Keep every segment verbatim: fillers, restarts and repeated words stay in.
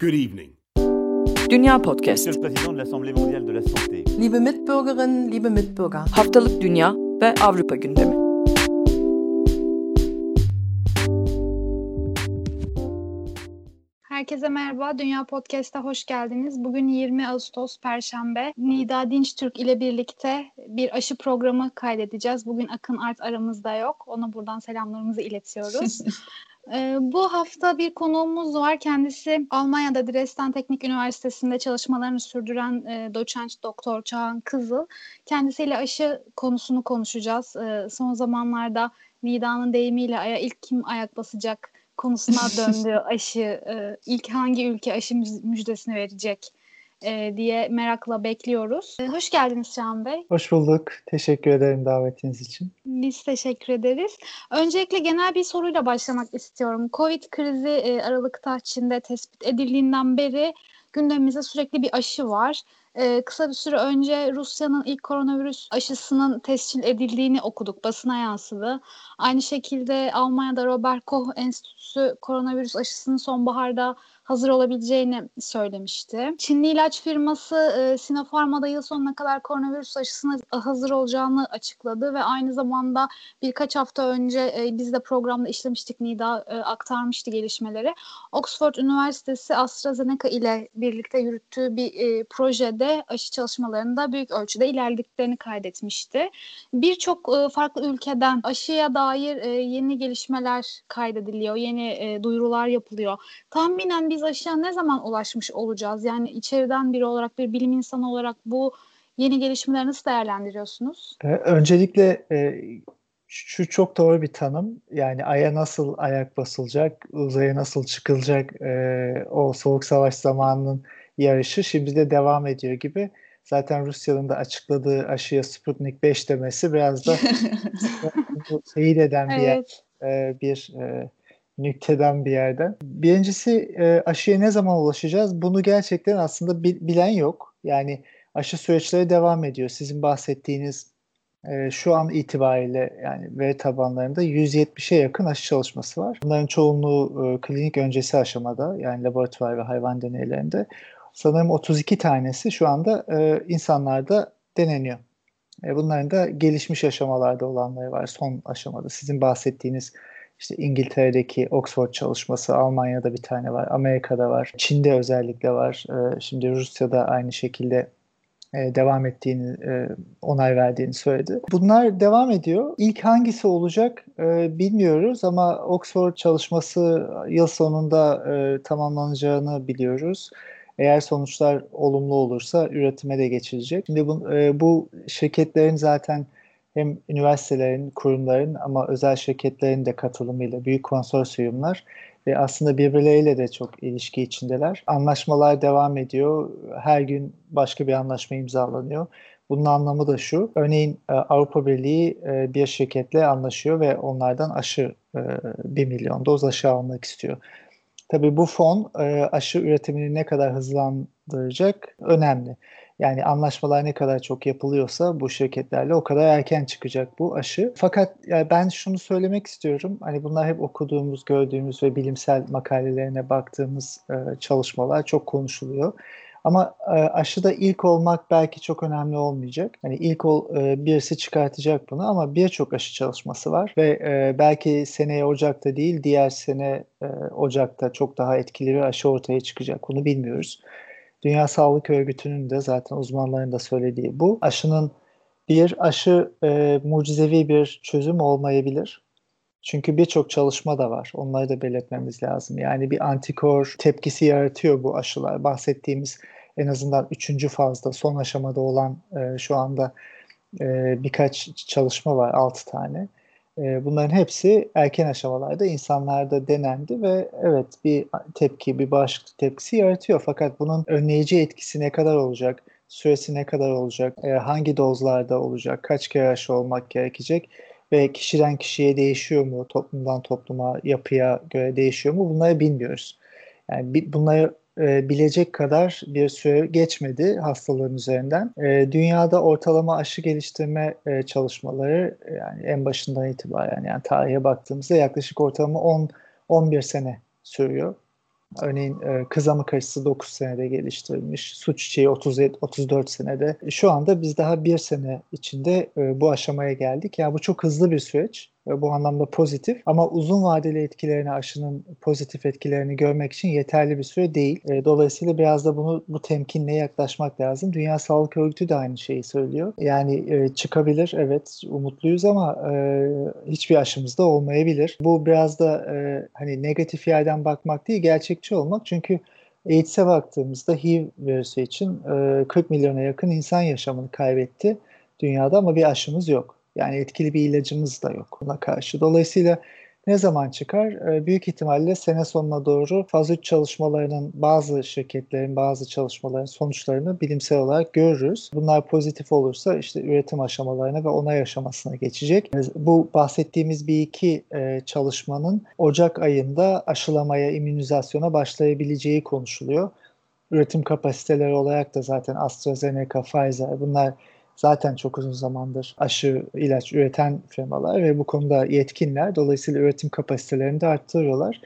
Good evening. Dünya Podcast. Liebe Mitbürgerinnen, liebe Mitbürger. Haftalık Dünya ve Avrupa gündemi. Herkese merhaba, Dünya Podcast'a hoş geldiniz. Bugün yirmi Ağustos Perşembe. Nida Dinç Türk ile birlikte bir aşı programı kaydedeceğiz. Bugün Akın Art aramızda yok. Ona buradan selamlarımızı iletiyoruz. Bu hafta bir konuğumuz var. Kendisi Almanya'da Dresden Teknik Üniversitesi'nde çalışmalarını sürdüren e, doçent doktor Çağan Kızıl. Kendisiyle aşı konusunu konuşacağız. E, son zamanlarda Nida'nın deyimiyle aya ilk kim ayak basacak konusuna döndü aşı. E, ilk hangi ülke aşı müjdesini verecek e, diye merakla bekliyoruz. E, hoş geldiniz Çağan Bey. Hoş bulduk. Teşekkür ederim davetiniz için. Biz teşekkür ederiz. Öncelikle genel bir soruyla başlamak istiyorum. Covid krizi e, Aralık'ta Çin'de tespit edildiğinden beri gündemimizde sürekli bir aşı var. E, kısa bir süre önce Rusya'nın ilk koronavirüs aşısının tescil edildiğini okuduk. Basına yansıdı. Aynı şekilde Almanya'da Robert Koch Enstitüsü koronavirüs aşısının sonbaharda hazır olabileceğini söylemişti. Çinli ilaç firması e, Sino Pharma'da yıl sonuna kadar koronavirüs aşısına hazır olacağını açıkladı ve aynı zamanda birkaç hafta önce e, biz de programda işlemiştik, Nida e, aktarmıştı gelişmeleri. Oxford Üniversitesi AstraZeneca ile birlikte yürüttüğü bir e, projede aşı çalışmalarında büyük ölçüde ilerlediklerini kaydetmişti. Birçok e, farklı ülkeden aşıya dair e, yeni gelişmeler kaydediliyor, yeni e, duyurular yapılıyor. Tahminen bir biz aşıya ne zaman ulaşmış olacağız? Yani içeriden biri olarak, bir bilim insanı olarak bu yeni gelişmeleri nasıl değerlendiriyorsunuz? Öncelikle şu çok doğru bir tanım. Yani Ay'a nasıl ayak basılacak, uzaya nasıl çıkılacak, o soğuk savaş zamanının yarışı şimdi de devam ediyor gibi. Zaten Rusya'nın da açıkladığı aşıya Sputnik beş demesi biraz da bu teyit eden bir evet. yer, bir nükteden bir yerden. Birincisi aşıya ne zaman ulaşacağız? Bunu gerçekten aslında bilen yok. Yani aşı süreçleri devam ediyor. Sizin bahsettiğiniz şu an itibariyle yani veri tabanlarında yüz yetmişe yakın aşı çalışması var. Bunların çoğunluğu klinik öncesi aşamada, yani laboratuvar ve hayvan deneylerinde. Sanırım otuz iki tanesi şu anda insanlarda deneniyor. Bunların da gelişmiş aşamalarda olanları var. Son aşamada sizin bahsettiğiniz İşte İngiltere'deki Oxford çalışması, Almanya'da bir tane var, Amerika'da var, Çin'de özellikle var. Şimdi Rusya'da aynı şekilde devam ettiğini, onay verdiğini söyledi. Bunlar devam ediyor. İlk hangisi olacak bilmiyoruz ama Oxford çalışması yıl sonunda tamamlanacağını biliyoruz. Eğer sonuçlar olumlu olursa üretime de geçilecek. Şimdi bu, bu şirketlerin zaten hem üniversitelerin, kurumların ama özel şirketlerin de katılımıyla büyük konsorsiyumlar ve aslında birbirleriyle de çok ilişki içindeler. Anlaşmalar devam ediyor. Her gün başka bir anlaşma imzalanıyor. Bunun anlamı da şu. Örneğin Avrupa Birliği bir şirketle anlaşıyor ve onlardan aşı bir milyon doz aşı almak istiyor. Tabii bu fon aşı üretimini ne kadar hızlandıracak önemli. Yani anlaşmalar ne kadar çok yapılıyorsa bu şirketlerle o kadar erken çıkacak bu aşı. Fakat yani ben şunu söylemek istiyorum. Hani bunlar hep okuduğumuz, gördüğümüz ve bilimsel makalelerine baktığımız e, çalışmalar çok konuşuluyor. Ama e, aşıda ilk olmak belki çok önemli olmayacak. Hani ilk ol, e, birisi çıkartacak bunu ama birçok aşı çalışması var. Ve e, belki seneye Ocak'ta değil, diğer sene e, Ocak'ta çok daha etkili bir aşı ortaya çıkacak. Bunu bilmiyoruz. Dünya Sağlık Örgütü'nün de zaten uzmanların da söylediği bu. Aşının bir aşı e, mucizevi bir çözüm olmayabilir. Çünkü birçok çalışma da var. Onları da belirtmemiz lazım. Yani bir antikor tepkisi yaratıyor bu aşılar. Bahsettiğimiz en azından üçüncü fazda, son aşamada olan e, şu anda e, birkaç çalışma var, altı tane. E, bunların hepsi erken aşamalarda insanlarda denendi ve evet bir tepki, bir bağışıklık tepkisi yaratıyor. Fakat bunun önleyici etkisi ne kadar olacak, süresi ne kadar olacak, e, hangi dozlarda olacak, kaç kere aşı olmak gerekecek ve kişiden kişiye değişiyor mu, toplumdan topluma, yapıya göre değişiyor mu, bunları bilmiyoruz. Yani bi- bunları e, bilecek kadar bir süre geçmedi hastalığın üzerinden. E, dünyada ortalama aşı geliştirme e, çalışmaları yani en başından itibaren yani tarihe baktığımızda yaklaşık ortalama on on bir sene sürüyor. Örneğin kızamık aşısı dokuz senede geliştirilmiş, su çiçeği otuz dört senede. Şu anda biz daha bir sene içinde bu aşamaya geldik. Yani bu çok hızlı bir süreç. Bu anlamda pozitif ama uzun vadeli etkilerini, aşının pozitif etkilerini görmek için yeterli bir süre değil. Dolayısıyla biraz da bunu bu temkinle yaklaşmak lazım. Dünya Sağlık Örgütü de aynı şeyi söylüyor. Yani çıkabilir, evet umutluyuz ama hiçbir aşımız da olmayabilir. Bu biraz da hani negatif yerden bakmak değil, gerçekçi olmak. Çünkü A I D S'e baktığımızda H I V virüsü için kırk milyona yakın insan yaşamını kaybetti dünyada ama bir aşımız yok. Yani etkili bir ilacımız da yok buna karşı. Dolayısıyla ne zaman çıkar? Büyük ihtimalle sene sonuna doğru faz üç çalışmalarının, bazı şirketlerin, bazı çalışmaların sonuçlarını bilimsel olarak görürüz. Bunlar pozitif olursa işte üretim aşamalarına ve onay aşamasına geçecek. Bu bahsettiğimiz bir iki çalışmanın Ocak ayında aşılamaya, immünizasyona başlayabileceği konuşuluyor. Üretim kapasiteleri olarak da zaten AstraZeneca, Pfizer bunlar zaten çok uzun zamandır aşı, ilaç üreten firmalar ve bu konuda yetkinler. Dolayısıyla üretim kapasitelerini de arttırıyorlar.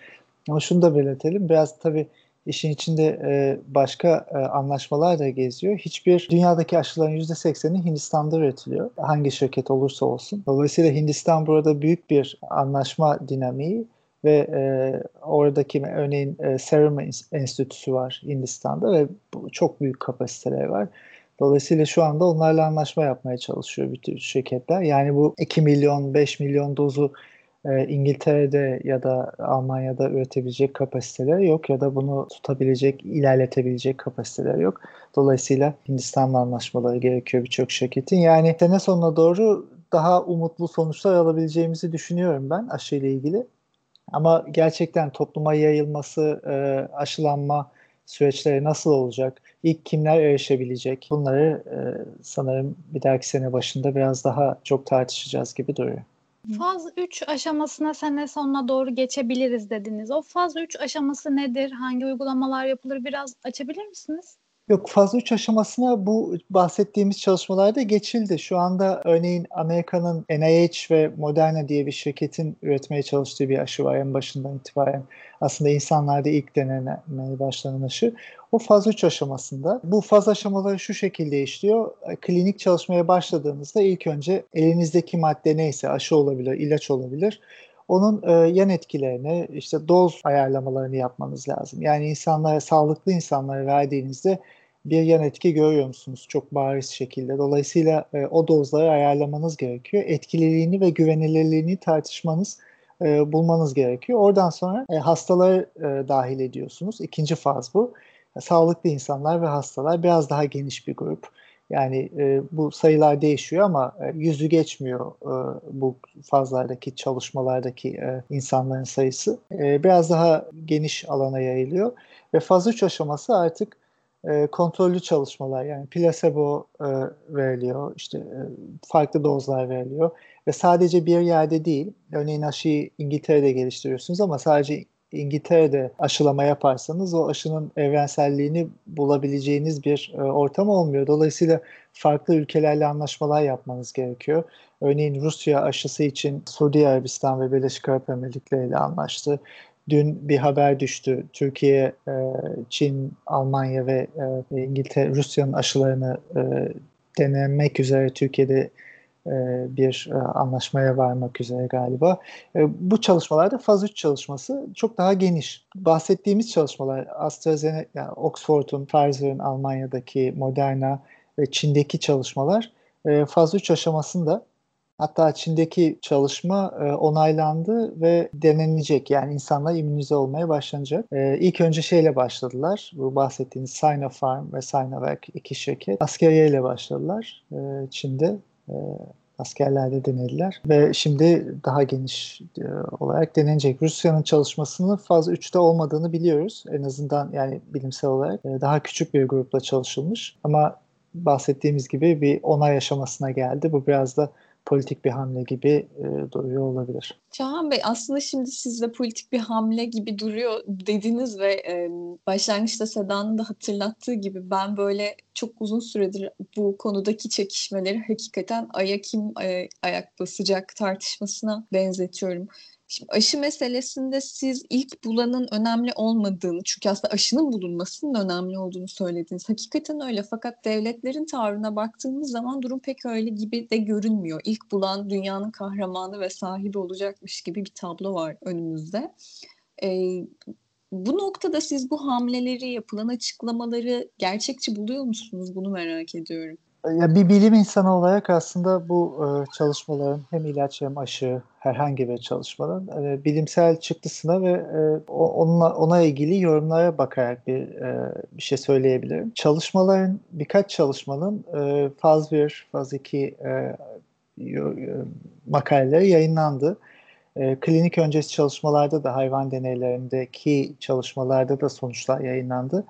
Ama şunu da belirtelim. Biraz tabii işin içinde başka anlaşmalar da geziyor. Hiçbir, dünyadaki aşıların yüzde sekseni Hindistan'da üretiliyor. Hangi şirket olursa olsun. Dolayısıyla Hindistan burada büyük bir anlaşma dinamiği ve oradaki örneğin Serum Institute'ü var Hindistan'da ve çok büyük kapasiteleri var. Dolayısıyla şu anda onlarla anlaşma yapmaya çalışıyor bütün şirketler. Yani bu iki milyon, beş milyon dozu e, İngiltere'de ya da Almanya'da üretebilecek kapasiteleri yok ya da bunu tutabilecek, ilerletebilecek kapasiteleri yok. Dolayısıyla Hindistan'la anlaşmaları gerekiyor birçok şirketin. Yani sene sonuna doğru daha umutlu sonuçlar alabileceğimizi düşünüyorum ben aşıyla ilgili. Ama gerçekten topluma yayılması, e, aşılanma süreçleri nasıl olacak? İlk kimler erişebilecek? Bunları e, sanırım bir dahaki sene başında biraz daha çok tartışacağız gibi duruyor. Faz üç aşamasına sene sonuna doğru geçebiliriz dediniz. O faz üç aşaması nedir? Hangi uygulamalar yapılır? Biraz açabilir misiniz? Yok, faz üç aşamasına bu bahsettiğimiz çalışmalarda geçildi. Şu anda örneğin Amerika'nın N I H ve Moderna diye bir şirketin üretmeye çalıştığı bir aşı var en başından itibaren. Aslında insanlarda ilk denemeye başlanan aşı. O faz üç aşamasında. Bu faz aşamaları şu şekilde işliyor. Klinik çalışmaya başladığınızda ilk önce elinizdeki madde neyse, aşı olabilir, ilaç olabilir, onun e, yan etkilerini, işte doz ayarlamalarını yapmanız lazım. Yani insanlara, sağlıklı insanlara verdiğinizde bir yan etki görüyor musunuz? Çok bariz şekilde. Dolayısıyla e, o dozları ayarlamanız gerekiyor. Etkililiğini ve güvenilirliğini tartışmanız, e, bulmanız gerekiyor. Oradan sonra e, hastaları e, dahil ediyorsunuz. İkinci faz bu. Sağlıklı insanlar ve hastalar biraz daha geniş bir grup. Yani e, bu sayılar değişiyor ama e, yüzü geçmiyor e, bu fazlardaki çalışmalardaki e, insanların sayısı. E, biraz daha geniş alana yayılıyor ve faz üç aşaması artık e, kontrollü çalışmalar, yani plasebo e, veriliyor, işte e, farklı dozlar veriliyor ve sadece bir yerde değil, örneğin aşıyı İngiltere'de geliştiriyorsunuz ama sadece İngiltere'de aşılama yaparsanız o aşının evrenselliğini bulabileceğiniz bir e, ortam olmuyor. Dolayısıyla farklı ülkelerle anlaşmalar yapmanız gerekiyor. Örneğin Rusya aşısı için Suudi Arabistan ve Birleşik Arap Emirlikleri ile anlaştı. Dün bir haber düştü. Türkiye, e, Çin, Almanya ve e, İngiltere, Rusya'nın aşılarını e, denemek üzere Türkiye'de bir anlaşmaya varmak üzere galiba. Bu çalışmalarda faz üç çalışması çok daha geniş. Bahsettiğimiz çalışmalar AstraZeneca, yani Oxford'un, Pfizer'in Almanya'daki, Moderna ve Çin'deki çalışmalar faz üç aşamasında. Hatta Çin'deki çalışma onaylandı ve denenecek. Yani insanlar immünize olmaya başlanacak. İlk önce şeyle başladılar. Bu bahsettiğiniz Sinopharm ve Sinovac iki şirket. Askeriyeyle başladılar Çin'de. Askerlerde denediler ve şimdi daha geniş olarak denenecek. Rusya'nın çalışmasının faz üçte olmadığını biliyoruz. En azından yani bilimsel olarak daha küçük bir grupla çalışılmış ama bahsettiğimiz gibi bir onay aşamasına geldi. Bu biraz da politik bir hamle gibi e, duruyor olabilir. Çağan Bey, aslında şimdi siz de politik bir hamle gibi duruyor dediniz ve e, başlangıçta Seda'nın da hatırlattığı gibi ben böyle çok uzun süredir bu konudaki çekişmeleri hakikaten aya kim e, ayak basacak tartışmasına benzetiyorum. Şimdi aşı meselesinde siz ilk bulanın önemli olmadığını, çünkü aslında aşının bulunmasının önemli olduğunu söylediniz. Hakikaten öyle, fakat devletlerin tavrına baktığımız zaman durum pek öyle gibi de görünmüyor. İlk bulan dünyanın kahramanı ve sahibi olacakmış gibi bir tablo var önümüzde. Ee, bu noktada siz bu hamleleri, yapılan açıklamaları gerçekçi buluyor musunuz? Bunu merak ediyorum. Ya bir bilim insanı olarak aslında bu çalışmaların, hem ilaç hem aşı, herhangi bir çalışmanın bilimsel çıktısına ve onunla, ona ilgili yorumlara bakarak bir bir şey söyleyebilirim. Çalışmaların, birkaç çalışmanın faz bir, faz iki makaleleri yayınlandı. Klinik öncesi çalışmalarda da, hayvan deneylerindeki çalışmalarda da sonuçlar yayınlandı.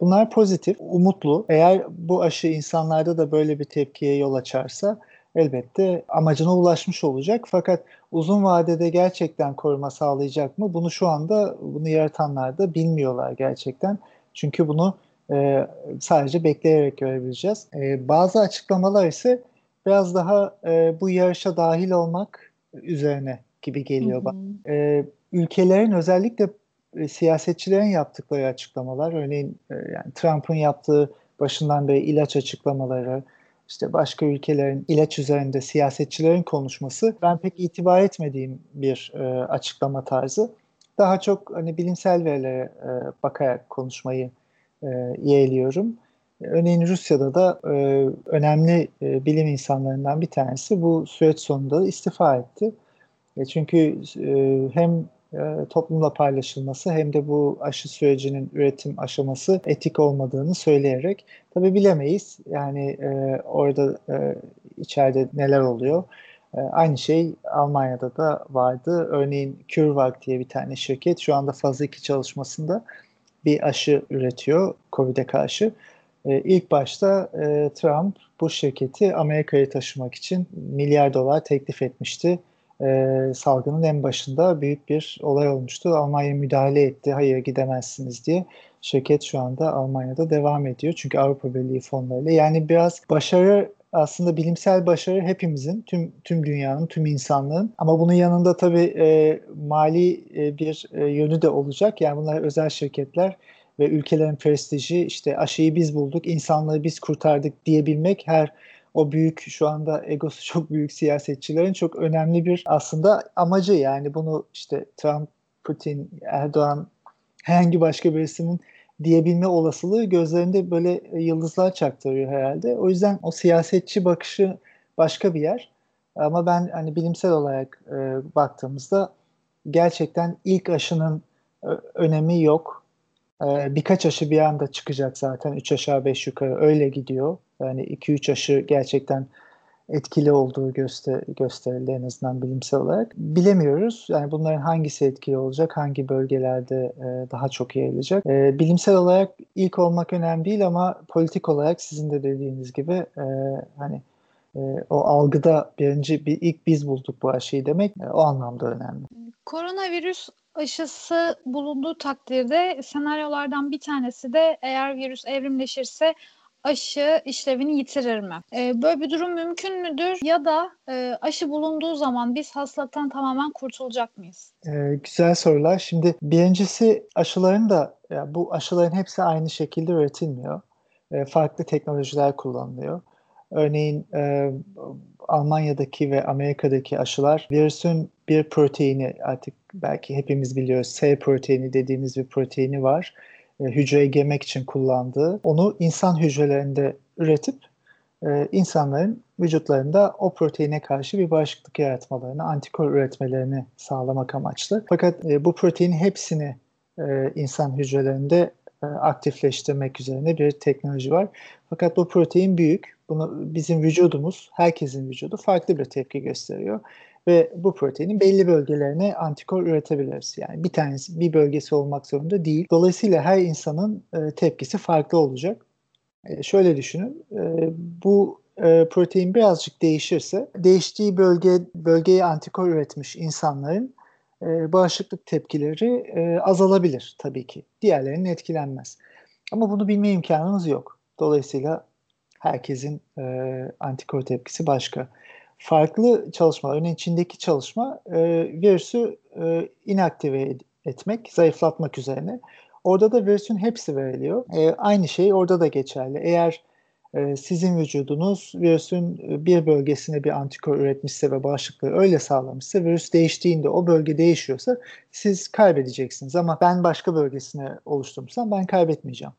Bunlar pozitif, umutlu. Eğer bu aşı insanlarda da böyle bir tepkiye yol açarsa elbette amacına ulaşmış olacak. Fakat uzun vadede gerçekten koruma sağlayacak mı? Bunu şu anda, bunu yaratanlar da bilmiyorlar gerçekten. Çünkü bunu e, sadece bekleyerek görebileceğiz. E, bazı açıklamalar ise biraz daha e, bu yarışa dahil olmak üzerine gibi geliyor bana. E, ülkelerin, özellikle siyasetçilerin yaptıkları açıklamalar, örneğin yani Trump'ın yaptığı başından beri ilaç açıklamaları, işte başka ülkelerin ilaç üzerinde siyasetçilerin konuşması, ben pek itibar etmediğim bir e, açıklama tarzı. Daha çok hani bilimsel verilere e, bakarak konuşmayı e, yeğliyorum. Örneğin Rusya'da da e, önemli e, bilim insanlarından bir tanesi bu süreç sonunda istifa etti. E, çünkü e, hem toplumla paylaşılması hem de bu aşı sürecinin üretim aşaması etik olmadığını söyleyerek, tabii bilemeyiz yani e, orada e, içeride neler oluyor. E, aynı şey Almanya'da da vardı. Örneğin CureVac diye bir tane şirket şu anda faz iki çalışmasında bir aşı üretiyor COVID'e karşı. E, ilk başta e, Trump bu şirketi Amerika'ya taşımak için milyar dolar teklif etmişti. Ee, salgının en başında büyük bir olay olmuştu. Almanya müdahale etti. Hayır, gidemezsiniz diye. Şirket şu anda Almanya'da devam ediyor. Çünkü Avrupa Birliği fonlarıyla. Yani biraz başarı, aslında bilimsel başarı hepimizin, tüm tüm dünyanın, tüm insanlığın. Ama bunun yanında tabii e, mali e, bir e, yönü de olacak. Yani bunlar özel şirketler ve ülkelerin prestiji, işte aşıyı biz bulduk, insanları biz kurtardık diyebilmek her o büyük, şu anda egosu çok büyük siyasetçilerin çok önemli bir aslında amacı. Yani bunu işte Trump, Putin, Erdoğan, herhangi başka birisinin diyebilme olasılığı gözlerinde böyle yıldızlar çaktırıyor herhalde. O yüzden o siyasetçi bakışı başka bir yer. Ama ben hani bilimsel olarak e, baktığımızda gerçekten ilk aşının e, önemi yok. E, birkaç aşı bir anda çıkacak zaten. Üç aşağı beş yukarı öyle gidiyor. Yani iki üç aşı gerçekten etkili olduğu göster- gösterildi en azından bilimsel olarak. Bilemiyoruz. Yani bunların hangisi etkili olacak, hangi bölgelerde e, daha çok yayılacak. E, bilimsel olarak ilk olmak önemli değil, ama politik olarak sizin de dediğiniz gibi e, hani e, o algıda birinci bir, ilk biz bulduk bu aşıyı demek e, o anlamda önemli. Koronavirüs aşısı bulunduğu takdirde senaryolardan bir tanesi de, eğer virüs evrimleşirse aşı işlevini yitirir mi? Ee, böyle bir durum mümkün müdür? Ya da e, aşı bulunduğu zaman biz hastalıktan tamamen kurtulacak mıyız? Ee, güzel sorular. Şimdi birincisi, aşıların da, yani bu aşıların hepsi aynı şekilde üretilmiyor. E, farklı teknolojiler kullanılıyor. Örneğin e, Almanya'daki ve Amerika'daki aşılar virüsün bir proteini, artık belki hepimiz biliyoruz, S proteini dediğimiz bir proteini var. Hücreyi yemek için kullandığı, onu insan hücrelerinde üretip e, insanların vücutlarında o proteine karşı bir bağışıklık yaratmalarını, antikor üretmelerini sağlamak amaçlı. Fakat e, bu proteinin hepsini e, insan hücrelerinde e, aktifleştirmek üzerine bir teknoloji var. Fakat bu protein büyük. Bunu bizim vücudumuz, herkesin vücudu farklı bir tepki gösteriyor. Ve bu proteinin belli bölgelerine antikor üretebiliriz. Yani bir tanesi, bir bölgesi olmak zorunda değil. Dolayısıyla her insanın e, tepkisi farklı olacak. E, şöyle düşünün, e, bu e, protein birazcık değişirse, değiştiği bölge bölgeye antikor üretmiş insanların e, bağışıklık tepkileri e, azalabilir tabii ki. Diğerlerinin etkilenmez. Ama bunu bilme imkanınız yok. Dolayısıyla herkesin e, antikor tepkisi başka. farklı çalışmaların içindeki çalışma e, virüsü e, inaktive etmek, zayıflatmak üzerine. Orada da virüsün hepsi veriliyor. E, aynı şey orada da geçerli. Eğer e, sizin vücudunuz virüsün bir bölgesine bir antikor üretmişse ve bağışıklığı öyle sağlamışsa, virüs değiştiğinde o bölge değişiyorsa siz kaybedeceksiniz. Ama ben başka bölgesine oluşturmuşsam ben kaybetmeyeceğim.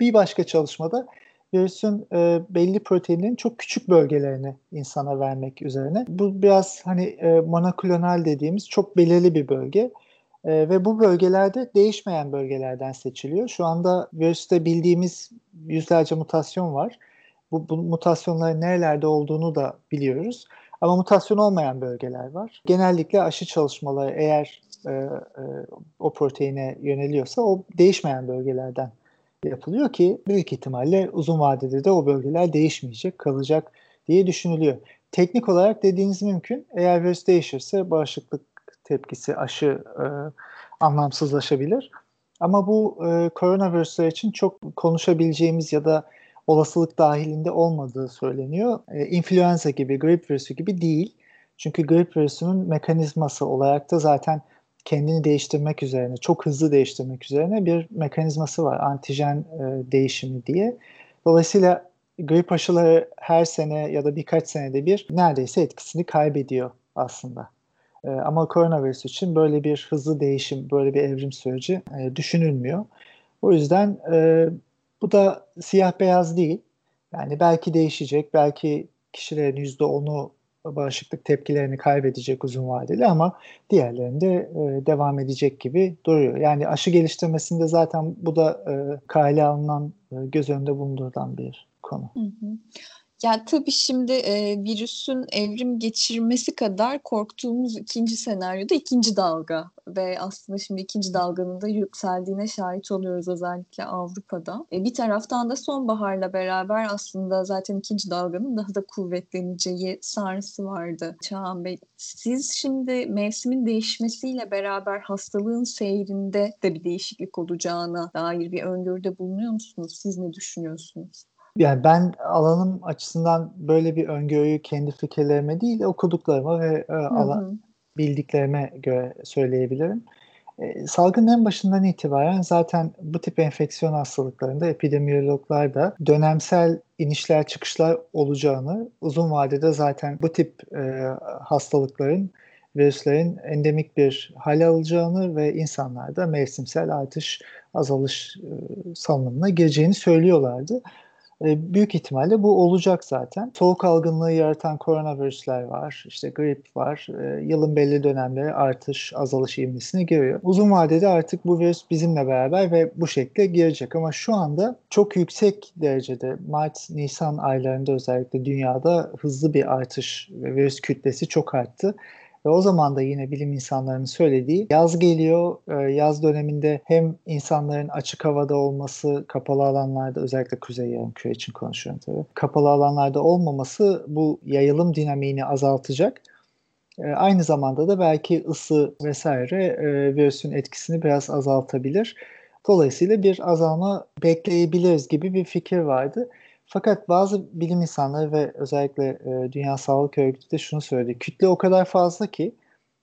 Bir başka çalışmada virüsün e, belli proteinlerin çok küçük bölgelerini insana vermek üzerine. Bu biraz hani e, monoklonal dediğimiz çok belirli bir bölge. E, ve bu bölgelerde değişmeyen bölgelerden seçiliyor. Şu anda virüste bildiğimiz yüzlerce mutasyon var. Bu, bu mutasyonların nerelerde olduğunu da biliyoruz. Ama mutasyon olmayan bölgeler var. Genellikle aşı çalışmaları eğer e, e, o proteine yöneliyorsa o değişmeyen bölgelerden yapılıyor ki büyük ihtimalle uzun vadede de o bölgeler değişmeyecek, kalacak diye düşünülüyor. Teknik olarak dediğiniz mümkün. Eğer virüs değişirse bağışıklık tepkisi, aşı e, anlamsızlaşabilir. Ama bu e, koronavirüsler için çok konuşabileceğimiz ya da olasılık dahilinde olmadığı söyleniyor. E, influenza gibi, grip virüsü gibi değil. Çünkü grip virüsünün mekanizması olarak da zaten kendini değiştirmek üzerine, çok hızlı değiştirmek üzerine bir mekanizması var. Antijen e, değişimi diye. Dolayısıyla grip aşıları her sene ya da birkaç senede bir neredeyse etkisini kaybediyor aslında. E, ama koronavirüs için böyle bir hızlı değişim, böyle bir evrim süreci e, düşünülmüyor. O yüzden e, bu da siyah beyaz değil. Yani belki değişecek, belki kişilerin yüzde onu bağışıklık tepkilerini kaybedecek uzun vadeli ama diğerlerinde e, devam edecek gibi duruyor. Yani aşı geliştirmesinde zaten bu da e, kale alınan, e, göz önünde bulundurulan bir konu. Hı hı. Yani tabii şimdi e, virüsün evrim geçirmesi kadar korktuğumuz ikinci senaryoda ikinci dalga ve aslında şimdi ikinci dalganın da yükseldiğine şahit oluyoruz özellikle Avrupa'da. E, bir taraftan da sonbaharla beraber aslında zaten ikinci dalganın daha da kuvvetleneceği sarısı vardı. Çağan Bey, siz şimdi mevsimin değişmesiyle beraber hastalığın seyrinde de bir değişiklik olacağına dair bir öngörüde bulunuyor musunuz? Siz ne düşünüyorsunuz? Yani ben alanım açısından böyle bir öngörüyü kendi fikirlerime değil, okuduklarıma ve hı hı. Alan, bildiklerime göre söyleyebilirim. E, salgının en başından itibaren zaten bu tip enfeksiyon hastalıklarında epidemiyologlar da dönemsel inişler çıkışlar olacağını, uzun vadede zaten bu tip e, hastalıkların, virüslerin endemik bir hale alacağını ve insanlarda mevsimsel artış, azalış e, salınımına gireceğini söylüyorlardı. Büyük ihtimalle bu olacak zaten. Soğuk algınlığı yaratan koronavirüsler var, işte grip var, yılın belli dönemleri artış, azalış ivmesine giriyor. Uzun vadede artık bu virüs bizimle beraber ve bu şekilde girecek ama şu anda çok yüksek derecede Mart, Nisan aylarında özellikle dünyada hızlı bir artış ve virüs kütlesi çok arttı. Ve o zaman da yine bilim insanlarının söylediği yaz geliyor. Yaz döneminde hem insanların açık havada olması, kapalı alanlarda özellikle Kuzey Yarımküre için konuşuyorum tabii. Kapalı alanlarda olmaması bu yayılım dinamiğini azaltacak. Aynı zamanda da belki ısı vesaire virüsün etkisini biraz azaltabilir. Dolayısıyla bir azalma bekleyebiliriz gibi bir fikir vardı. Fakat bazı bilim insanları ve özellikle e, Dünya Sağlık Örgütü de şunu söyledi. Kütle o kadar fazla ki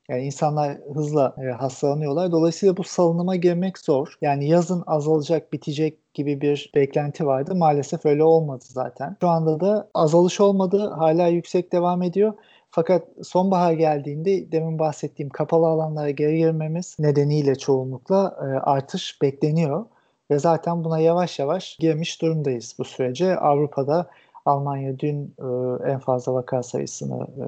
yani insanlar hızla e, hastalanıyorlar. Dolayısıyla bu salınıma girmek zor. Yani yazın azalacak, bitecek gibi bir beklenti vardı. Maalesef öyle olmadı zaten. Şu anda da azalış olmadı. Hala yüksek devam ediyor. Fakat sonbahar geldiğinde demin bahsettiğim kapalı alanlara geri girmemiz nedeniyle çoğunlukla e, artış bekleniyor. Ve zaten buna yavaş yavaş girmiş durumdayız bu sürece. Avrupa'da Almanya dün e, en fazla vaka sayısını e,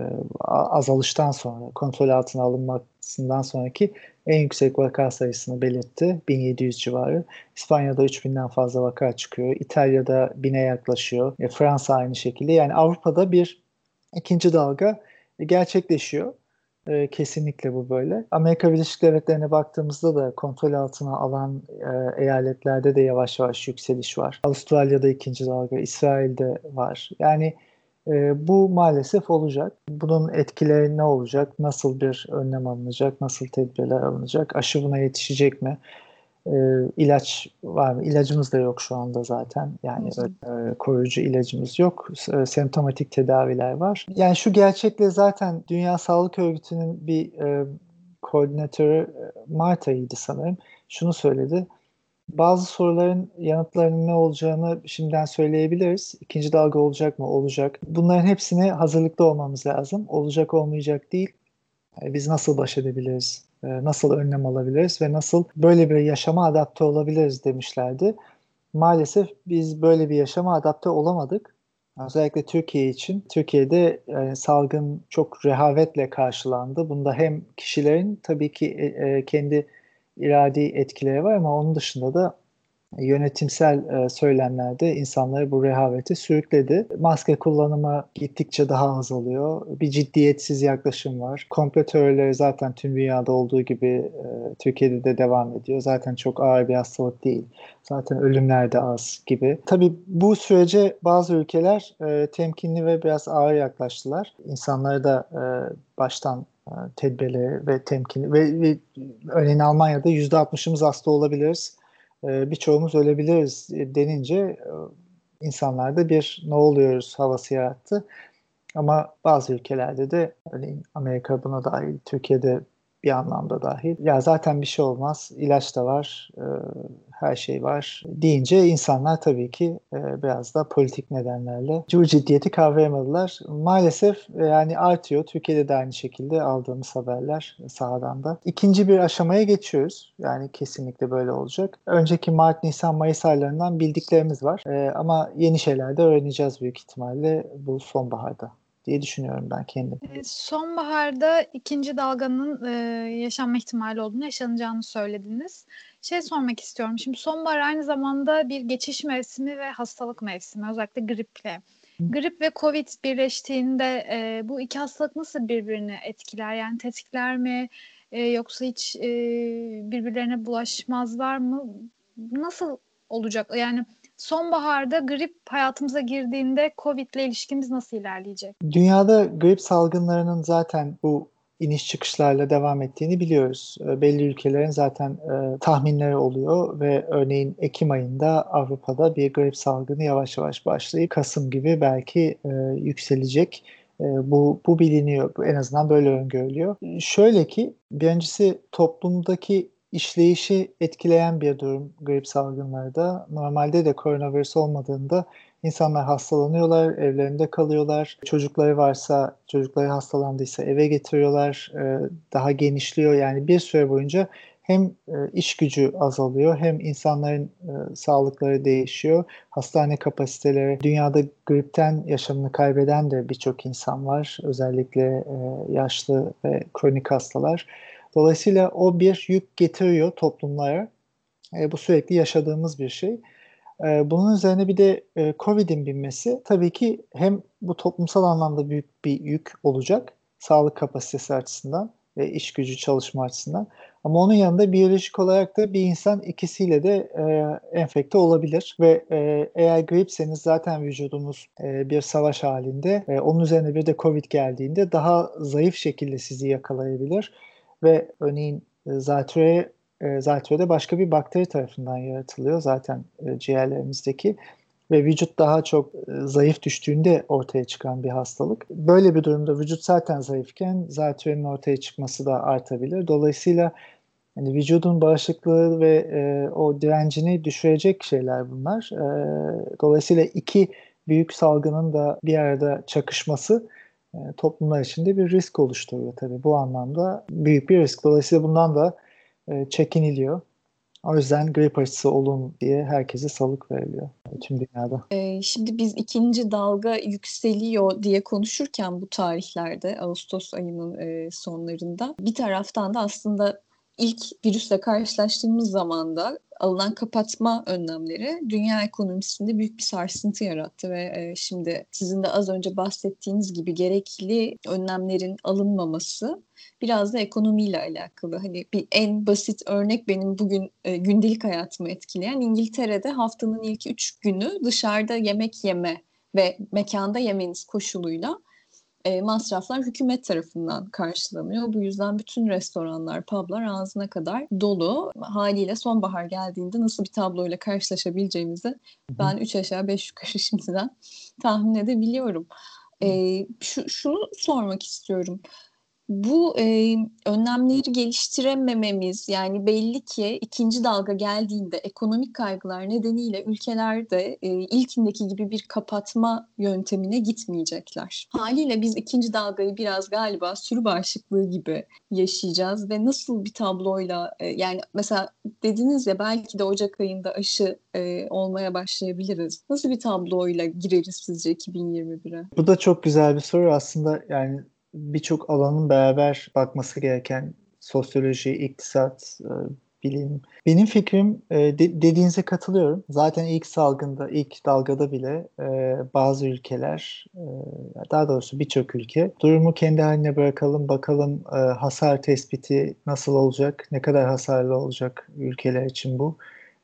azalıştan sonra, kontrol altına alınmasından sonraki en yüksek vaka sayısını belirtti. bin yedi yüz civarı. İspanya'da üç binden fazla vaka çıkıyor. İtalya'da bine yaklaşıyor. E, Fransa aynı şekilde. Yani Avrupa'da bir ikinci dalga gerçekleşiyor. E, kesinlikle bu böyle. Amerika Birleşik Devletleri'ne baktığımızda da kontrol altına alan e, eyaletlerde de yavaş yavaş yükseliş var. Avustralya'da ikinci dalga, İsrail'de var. Yani e, bu maalesef olacak. Bunun etkileri ne olacak? Nasıl bir önlem alınacak? Nasıl tedbirler alınacak? Aşı buna yetişecek mi? E, ilaç var mı? İlacımız da yok şu anda zaten. Yani e, koruyucu ilacımız yok. E, semptomatik tedaviler var. Yani şu gerçekle zaten Dünya Sağlık Örgütü'nün bir e, koordinatörü Mart ayıydı sanırım. Şunu söyledi. Bazı soruların yanıtlarının ne olacağını şimdiden söyleyebiliriz. İkinci dalga olacak mı? Olacak. Bunların hepsine hazırlıklı olmamız lazım. Olacak olmayacak değil. Yani biz nasıl baş edebiliriz? Nasıl önlem alabiliriz ve nasıl böyle bir yaşama adapte olabiliriz demişlerdi. Maalesef biz böyle bir yaşama adapte olamadık. Özellikle Türkiye için. Türkiye'de yani salgın çok rehavetle karşılandı. Bunda hem kişilerin tabii ki kendi iradi etkileri var ama onun dışında da yönetimsel söylemlerde insanları bu rehavete sürükledi. Maske kullanımı gittikçe daha azalıyor. Bir ciddiyetsiz yaklaşım var. Komplo teorileri zaten tüm dünyada olduğu gibi Türkiye'de de devam ediyor. Zaten çok ağır bir hastalık değil. Zaten ölümler de az gibi. Tabii bu sürece bazı ülkeler temkinli ve biraz ağır yaklaştılar. İnsanları da baştan tedbirli ve temkinli ve, ve örneğin Almanya'da yüzde altmışımız hasta olabiliriz. Birçoğumuz ölebiliriz denince insanlarda bir ne oluyoruz havası yarattı. Ama bazı ülkelerde de örneğin Amerika buna dahil, Türkiye'de bir anlamda dahil. Ya zaten bir şey olmaz, ilaç da var, her şey var deyince insanlar tabii ki biraz da politik nedenlerle bu ciddiyeti kavrayamadılar. Maalesef yani artıyor. Türkiye'de de aynı şekilde aldığımız haberler sahadan da. İkinci bir aşamaya geçiyoruz. Yani kesinlikle böyle olacak. Önceki Mart, Nisan, Mayıs aylarından bildiklerimiz var. Ama yeni şeyler de öğreneceğiz büyük ihtimalle bu sonbaharda diye düşünüyorum ben kendim. Sonbaharda ikinci dalganın e, yaşanma ihtimali olduğunu, yaşanacağını söylediniz. Şey sormak istiyorum. Şimdi sonbahar aynı zamanda bir geçiş mevsimi ve hastalık mevsimi. Özellikle griple. Grip ve Covid birleştiğinde e, bu iki hastalık nasıl birbirini etkiler? Yani tetikler mi? E, yoksa hiç e, birbirlerine bulaşmazlar mı? Nasıl olacak? Yani sonbaharda grip hayatımıza girdiğinde Covid'le ilişkimiz nasıl ilerleyecek? Dünyada grip salgınlarının zaten bu iniş çıkışlarla devam ettiğini biliyoruz. Belli ülkelerin zaten e, tahminleri oluyor ve örneğin Ekim ayında Avrupa'da bir grip salgını yavaş yavaş başlayıp Kasım gibi belki e, yükselecek. E, bu, bu biliniyor. En azından böyle öngörülüyor. Şöyle ki birincisi toplumdaki İşleyişi etkileyen bir durum grip salgınlarda. Normalde de koronavirüs olmadığında insanlar hastalanıyorlar, evlerinde kalıyorlar. Çocukları varsa, çocukları hastalandıysa eve getiriyorlar. Daha genişliyor. Yani bir süre boyunca hem iş gücü azalıyor hem insanların sağlıkları değişiyor. Hastane kapasiteleri, dünyada gripten yaşamını kaybeden de birçok insan var. Özellikle yaşlı ve kronik hastalar. Dolayısıyla o bir yük getiriyor toplumlara. E, bu sürekli yaşadığımız bir şey. E, bunun üzerine bir de e, Covid'in binmesi tabii ki hem bu toplumsal anlamda büyük bir yük olacak. Sağlık kapasitesi açısından ve iş gücü çalışma açısından. Ama onun yanında biyolojik olarak da bir insan ikisiyle de e, enfekte olabilir. Ve e, eğer gripseniz zaten vücudumuz e, bir savaş halinde. E, onun üzerine bir de Covid geldiğinde daha zayıf şekilde sizi yakalayabilir. Ve örneğin zatüre, zatürede başka bir bakteri tarafından yaratılıyor zaten ciğerlerimizdeki ve vücut daha çok zayıf düştüğünde ortaya çıkan bir hastalık. Böyle bir durumda vücut zaten zayıfken zatürenin ortaya çıkması da artabilir. Dolayısıyla yani vücudun bağışıklığı ve e, o direncini düşürecek şeyler bunlar. E, dolayısıyla iki büyük salgının da bir arada çakışması toplumlar içinde bir risk oluşturuyor tabii. Bu anlamda büyük bir risk. Dolayısıyla bundan da çekiniliyor. O yüzden grip aşısı olun diye herkese salık veriliyor tüm dünyada. Şimdi biz ikinci dalga yükseliyor diye konuşurken bu tarihlerde Ağustos ayının sonlarında bir taraftan da aslında ilk virüsle karşılaştığımız zamanda alınan kapatma önlemleri dünya ekonomisinde büyük bir sarsıntı yarattı ve şimdi sizin de az önce bahsettiğiniz gibi gerekli önlemlerin alınmaması biraz da ekonomiyle alakalı. Hani bir en basit örnek benim bugün gündelik hayatımı etkileyen İngiltere'de haftanın ilk üç günü dışarıda yemek yeme ve mekanda yemeniz koşuluyla e, masraflar hükümet tarafından karşılanıyor. Bu yüzden bütün restoranlar, publar ağzına kadar dolu. Haliyle sonbahar geldiğinde nasıl bir tabloyla karşılaşabileceğimizi ben üç aşağı beş yukarı şimdiden tahmin edebiliyorum. E, şu, şunu sormak istiyorum. Bu e, önlemleri geliştiremememiz, yani belli ki ikinci dalga geldiğinde ekonomik kaygılar nedeniyle ülkelerde e, ilkindeki gibi bir kapatma yöntemine gitmeyecekler. Haliyle biz ikinci dalgayı biraz galiba sürü bağışıklığı gibi yaşayacağız ve nasıl bir tabloyla e, yani mesela dediniz ya, belki de Ocak ayında aşı e, olmaya başlayabiliriz. Nasıl bir tabloyla gireriz sizce iki bin yirmi bire? Bu da çok güzel bir soru aslında, yani birçok alanın beraber bakması gereken sosyoloji, iktisat, bilim. Benim fikrim, dediğinize katılıyorum. Zaten ilk salgında, ilk dalgada bile bazı ülkeler, daha doğrusu birçok ülke, durumu kendi haline bırakalım, bakalım hasar tespiti nasıl olacak, ne kadar hasarlı olacak ülkeler için bu.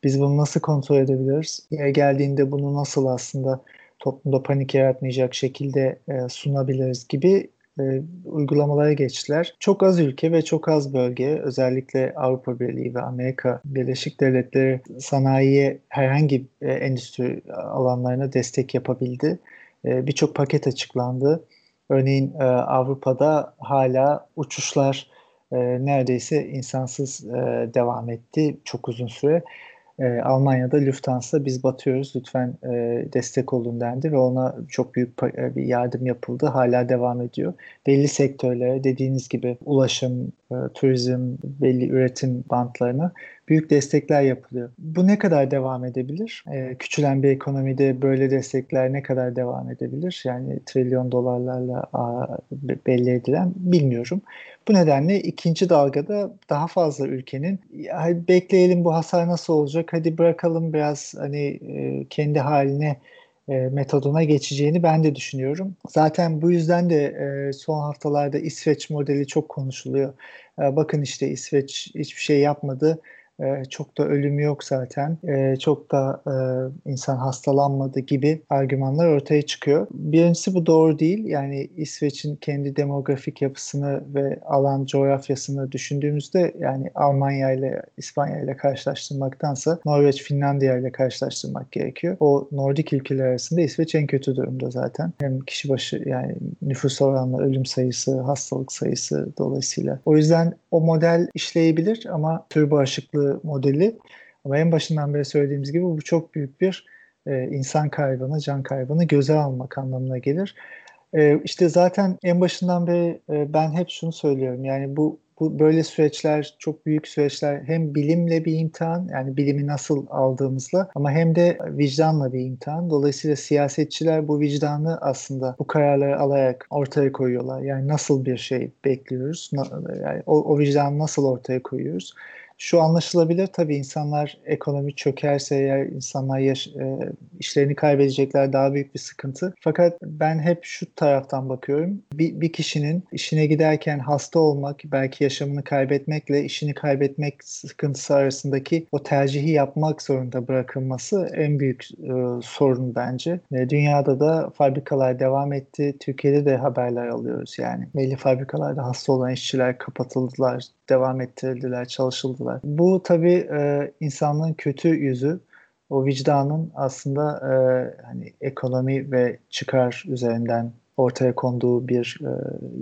Biz bunu nasıl kontrol edebiliriz? Yeri geldiğinde bunu nasıl aslında toplumda panik yaratmayacak şekilde sunabiliriz gibi E, uygulamalara geçtiler. Çok az ülke ve çok az bölge, özellikle Avrupa Birliği ve Amerika Birleşik Devletleri sanayiye, herhangi e, endüstri alanlarına destek yapabildi. E, Birçok paket açıklandı. Örneğin e, Avrupa'da hala uçuşlar e, neredeyse insansız e, devam etti çok uzun süre. E, Almanya'da Lufthansa "biz batıyoruz, lütfen e, destek olun" dendi ve ona çok büyük pa- bir yardım yapıldı. Hala devam ediyor. Belli sektörlere, dediğiniz gibi ulaşım, e, turizm, belli üretim bantlarına büyük destekler yapılıyor. Bu ne kadar devam edebilir? E, küçülen bir ekonomide böyle destekler ne kadar devam edebilir? Yani trilyon dolarlarla a, belli edilen, bilmiyorum. Bu nedenle ikinci dalgada daha fazla ülkenin "bekleyelim, bu hasar nasıl olacak, hadi bırakalım biraz" hani e, kendi haline e, metoduna geçeceğini ben de düşünüyorum. Zaten bu yüzden de e, son haftalarda İsveç modeli çok konuşuluyor. E, bakın işte İsveç hiçbir şey yapmadı. Ee, çok da ölüm yok zaten, ee, çok da e, insan hastalanmadı gibi argümanlar ortaya çıkıyor. Birincisi, bu doğru değil. Yani İsveç'in kendi demografik yapısını ve alan coğrafyasını düşündüğümüzde, yani Almanya ile İspanya ile karşılaştırmaktansa Norveç, Finlandiya ile karşılaştırmak gerekiyor. O Nordik ülkeler arasında İsveç en kötü durumda zaten. Hem kişi başı, yani nüfus oranla ölüm sayısı, hastalık sayısı dolayısıyla. O yüzden o model işleyebilir ama tür bağışıklığı modeli, ama en başından beri söylediğimiz gibi bu çok büyük bir e, insan kaybını, can kaybını göze almak anlamına gelir. E, işte zaten en başından beri e, ben hep şunu söylüyorum, yani bu, bu böyle süreçler, çok büyük süreçler, hem bilimle bir imtihan, yani bilimi nasıl aldığımızla, ama hem de vicdanla bir imtihan. Dolayısıyla siyasetçiler bu vicdanı aslında bu kararları alarak ortaya koyuyorlar. Yani nasıl bir şey bekliyoruz, yani o, o vicdanı nasıl ortaya koyuyoruz? Şu anlaşılabilir tabii, insanlar, ekonomi çökerse eğer insanlar yaş, e, işlerini kaybedecekler, daha büyük bir sıkıntı. Fakat ben hep şu taraftan bakıyorum. Bir, bir kişinin işine giderken hasta olmak, belki yaşamını kaybetmekle işini kaybetmek sıkıntısı arasındaki o tercihi yapmak zorunda bırakılması en büyük e, sorun bence. E, dünyada da fabrikalar devam etti. Türkiye'de de haberler alıyoruz yani. Belli fabrikalarda hasta olan işçiler kapatıldılar, devam ettirildiler, çalışıldılar. Bu tabii e, insanlığın kötü yüzü, o vicdanın aslında e, hani ekonomi ve çıkar üzerinden ortaya konduğu bir e,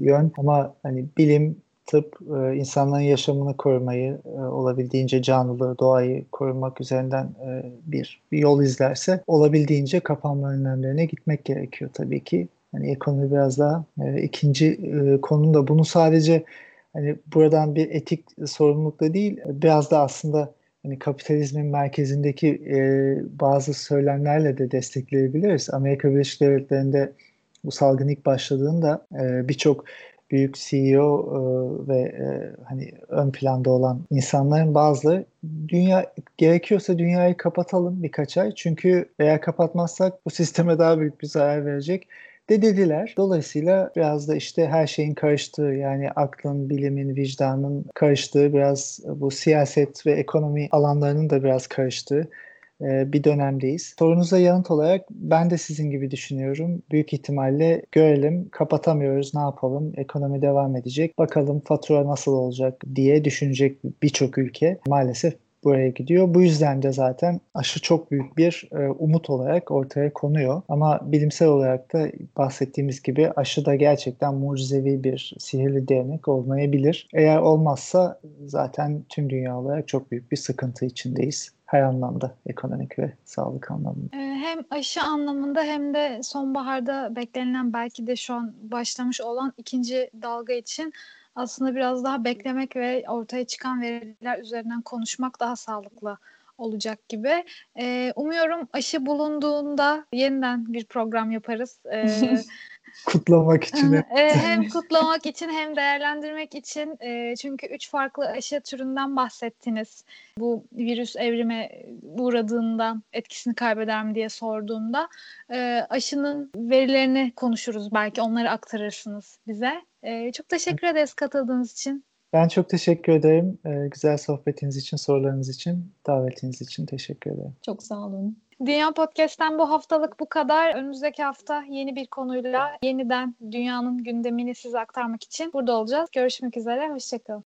yön. Ama hani bilim, tıp, e, insanların yaşamını korumayı, e, olabildiğince canlılığı, doğayı korumak üzerinden e, bir, bir yol izlerse, olabildiğince kapanma önlemlerine gitmek gerekiyor tabii ki. Hani ekonomi biraz daha e, ikinci e, konum da bunu sadece hani buradan bir etik sorumlulukla değil, biraz da aslında hani kapitalizmin merkezindeki e, bazı söylemlerle de destekleyebiliriz. Amerika Birleşik Devletleri'nde bu salgın ilk başladığında e, birçok büyük C E O e, ve e, hani ön planda olan insanların bazıları, dünya gerekiyorsa dünyayı kapatalım birkaç ay, çünkü eğer kapatmazsak bu sisteme daha büyük bir zarar verecek de dediler. Dolayısıyla biraz da işte her şeyin karıştığı, yani aklın, bilimin, vicdanın karıştığı, biraz bu siyaset ve ekonomi alanlarının da biraz karıştığı bir dönemdeyiz. Sorunuza yanıt olarak ben de sizin gibi düşünüyorum. Büyük ihtimalle görelim, kapatamıyoruz, ne yapalım, ekonomi devam edecek, bakalım fatura nasıl olacak diye düşünecek birçok ülke maalesef buraya gidiyor. Bu yüzden de zaten aşı çok büyük bir e, umut olarak ortaya konuyor. Ama bilimsel olarak da bahsettiğimiz gibi aşı da gerçekten mucizevi bir sihirli değnek olmayabilir. Eğer olmazsa zaten tüm dünya olarak çok büyük bir sıkıntı içindeyiz. Her anlamda, ekonomik ve sağlık anlamında. Hem aşı anlamında hem de sonbaharda beklenilen, belki de şu an başlamış olan ikinci dalga için aslında biraz daha beklemek ve ortaya çıkan veriler üzerinden konuşmak daha sağlıklı olacak gibi. Ee, umuyorum aşı bulunduğunda yeniden bir program yaparız. Ee, kutlamak için. Ee, hem kutlamak için hem değerlendirmek için. Ee, çünkü üç farklı aşı türünden bahsettiniz. Bu virüs evrime uğradığında etkisini kaybeder mi diye sorduğumda. Ee, aşının verilerini konuşuruz belki. Onları aktarırsınız bize. Ee, çok teşekkür ederiz katıldığınız için. Ben çok teşekkür ederim. Ee, güzel sohbetiniz için, sorularınız için, davetiniz için teşekkür ederim. Çok sağ olun. Dünya Podcast'ten bu haftalık bu kadar. Önümüzdeki hafta yeni bir konuyla yeniden dünyanın gündemini size aktarmak için burada olacağız. Görüşmek üzere, hoşçakalın.